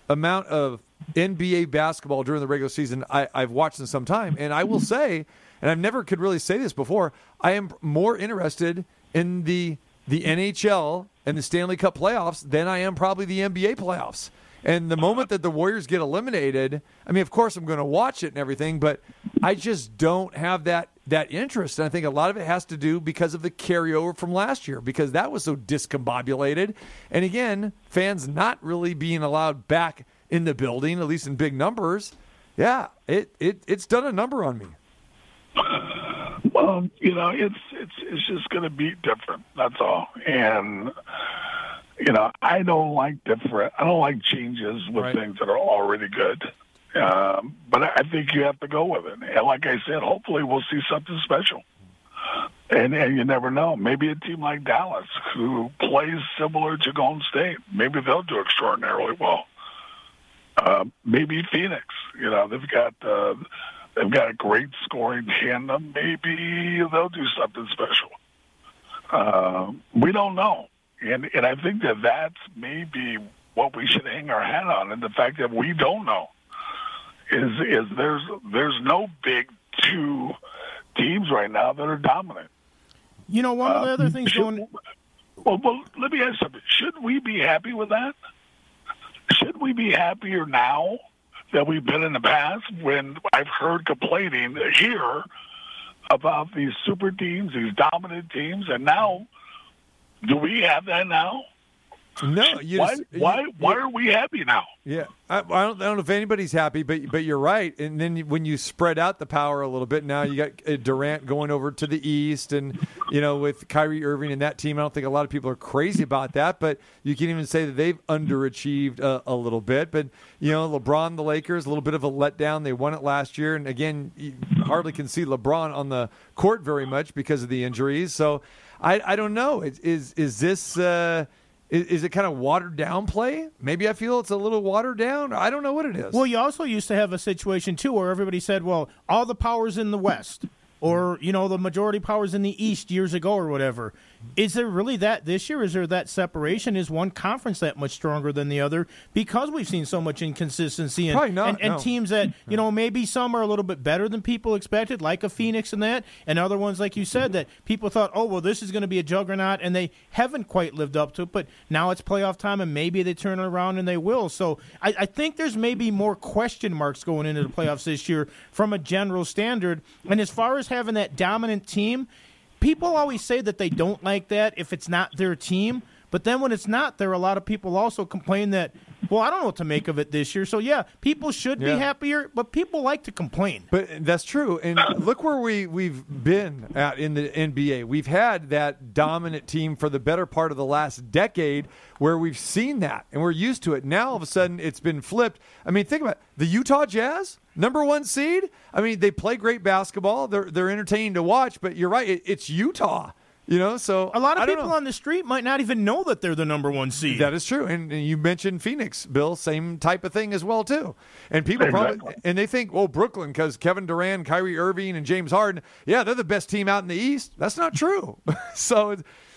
amount of NBA basketball during the regular season I've watched in some time, and I will say, and I never could really say this before, I am more interested in the NHL and the Stanley Cup playoffs than I am probably the NBA playoffs. And the moment that the Warriors get eliminated, I mean, of course I'm going to watch it and everything, but I just don't have that interest. And I think a lot of it has to do because of the carryover from last year, because that was so discombobulated. And again, fans not really being allowed back in the building, at least in big numbers. Yeah, it's done a number on me. Well, it's just going to be different. That's all. And I don't like changes with things that are already good. But I think you have to go with it. And like I said, hopefully we'll see something special. And you never know. Maybe a team like Dallas, who plays similar to Golden State, maybe they'll do extraordinarily well. Maybe Phoenix. They've got a great scoring tandem. Maybe they'll do something special. We don't know, and I think that's maybe what we should hang our hat on. And the fact that we don't know is there's no big two teams right now that are dominant. You know, one of the other things going. Well, let me ask something. Should we be happy with that? Should we be happier now than we've been in the past, when I've heard complaining here about these super teams, these dominant teams, and now do we have that now? No, why are we happy now? Yeah, I don't know if anybody's happy, but you're right. And then when you spread out the power a little bit, now you got Durant going over to the East, and with Kyrie Irving and that team, I don't think a lot of people are crazy about that. But you can even say that they've underachieved a little bit. But LeBron, the Lakers, a little bit of a letdown. They won it last year, and again, you hardly can see LeBron on the court very much because of the injuries. So I don't know. Is this? Is it kind of watered down play? Maybe I feel it's a little watered down. I don't know what it is. Well, you also used to have a situation, too, where everybody said, well, all the power's in the West or, the majority power's in the East years ago or whatever. Is there really that this year? Is there that separation? Is one conference that much stronger than the other? Because we've seen so much inconsistency and teams that, maybe some are a little bit better than people expected, like a Phoenix and that, and other ones, like you said, that people thought, oh, well, this is going to be a juggernaut, and they haven't quite lived up to it, but now it's playoff time, and maybe they turn it around and they will. So I think there's maybe more question marks going into the playoffs this year from a general standard. And as far as having that dominant team, people always say that they don't like that if it's not their team, but then when it's not there, a lot of people also complain that, well, I don't know what to make of it this year. So, yeah, people should be happier, but people like to complain. But that's true, and look where we've been at in the NBA. We've had that dominant team for the better part of the last decade where we've seen that, and we're used to it. Now, all of a sudden, it's been flipped. I mean, think about it. The Utah Jazz? Number one seed? I mean, they play great basketball. They're entertaining to watch, but you're right. It's Utah, so a lot of people on the street might not even know that they're the number one seed. That is true. And you mentioned Phoenix, Bill, same type of thing as well, too. And people and they think, well, Brooklyn, because Kevin Durant, Kyrie Irving, and James Harden, yeah, they're the best team out in the East. That's not true. So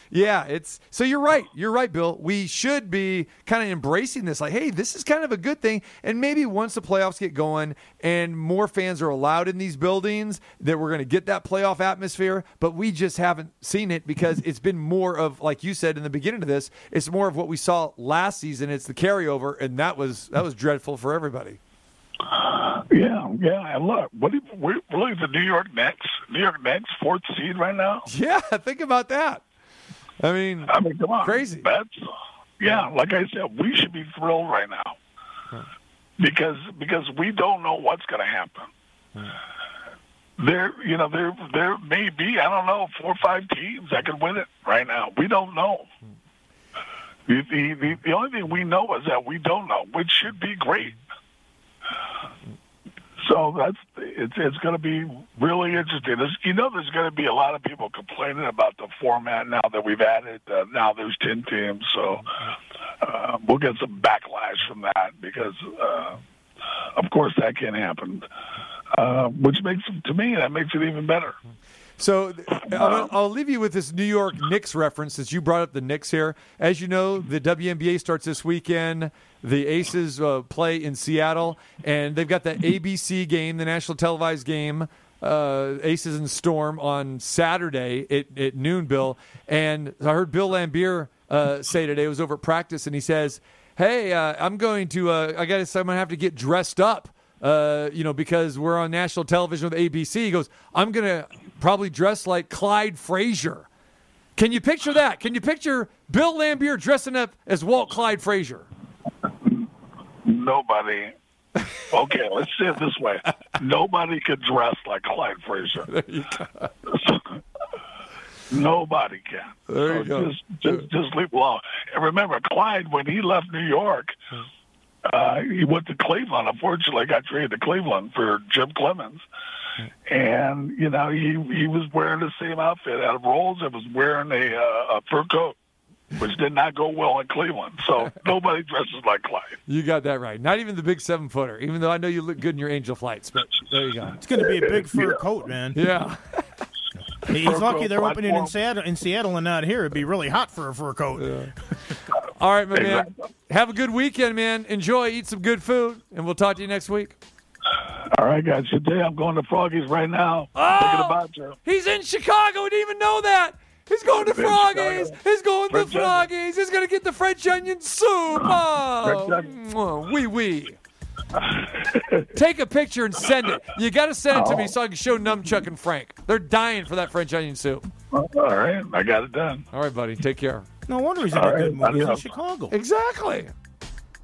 yeah, so you're right. You're right, Bill. We should be kind of embracing this. Like, hey, this is kind of a good thing. And maybe once the playoffs get going and more fans are allowed in these buildings, that we're going to get that playoff atmosphere. But we just haven't seen it because it's been more of, like you said in the beginning of this, it's more of what we saw last season. It's the carryover, and that was dreadful for everybody. Yeah. And look, what is the New York Knicks, fourth seed right now? Yeah, think about that. I mean, come on, crazy. Like I said, we should be thrilled right now because we don't know what's going to happen. There may be, I don't know, 4 or 5 teams that could win it right now. We don't know. The only thing we know is that we don't know, which should be great. So it's going to be really interesting. There's going to be a lot of people complaining about the format now that we've added. Now there's 10 teams, so we'll get some backlash from that because, of course, that can't happen. That makes it even better. So I'll leave you with this New York Knicks reference since you brought up the Knicks here. As you know, the WNBA starts this weekend. The Aces play in Seattle, and they've got the ABC game, the national televised game, Aces and Storm on Saturday at noon, Bill. And I heard Bill Lambier say today, it was over at practice, and he says, hey, I'm going to have to get dressed up. Because we're on national television with ABC. He goes, I'm going to probably dress like Clyde Frazier. Can you picture that? Can you picture Bill Lambier dressing up as Walt Clyde Frazier? Nobody. Okay, let's say it this way. Nobody could dress like Clyde Frazier. There you go. Nobody can. There you go. Just leave alone. And remember, Clyde, when he left New York, he went to Cleveland. Unfortunately, got traded to Cleveland for Jim Clemens, and he was wearing the same outfit out of Rolls. It was wearing a fur coat, which did not go well in Cleveland. So nobody dresses like Clyde. You got that right. Not even the big 7-footer. Even though I know you look good in your angel flights, but there you go. It's going to be a big fur coat, man. Yeah. He's lucky they're opening in Seattle and not here. It'd be really hot for a fur coat. Yeah. All right, my man. Have a good weekend, man. Enjoy. Eat some good food, and we'll talk to you next week. All right, guys. Today I'm going to Froggy's right now. Oh, he's in Chicago. We didn't even know that. He's going to Froggy's. He's going to Froggy's. He's going to get the French onion soup. Oh, oui. Take a picture and send it. You got to send it to me so I can show Nunchuck and Frank. They're dying for that French onion soup. All right. I got it done. All right, buddy. Take care. No wonder he's in a good mood. He's in Chicago. Exactly.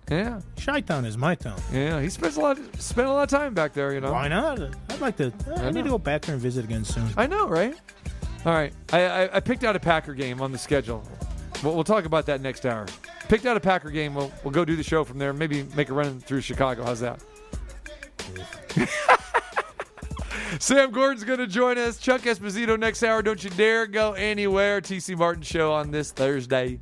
Yeah. Chi-town is my town. Yeah. He spent a lot of time back there, you know. Why not? I'd like to. I need to go back there and visit again soon. I know, right? All right. I picked out a Packer game on the schedule. We'll talk about that next hour. Picked out a Packer game. We'll go do the show from there. Maybe make a run through Chicago. How's that? Sam Gordon's going to join us. Chuck Esposito next hour. Don't you dare go anywhere. T.C. Martin Show on this Thursday.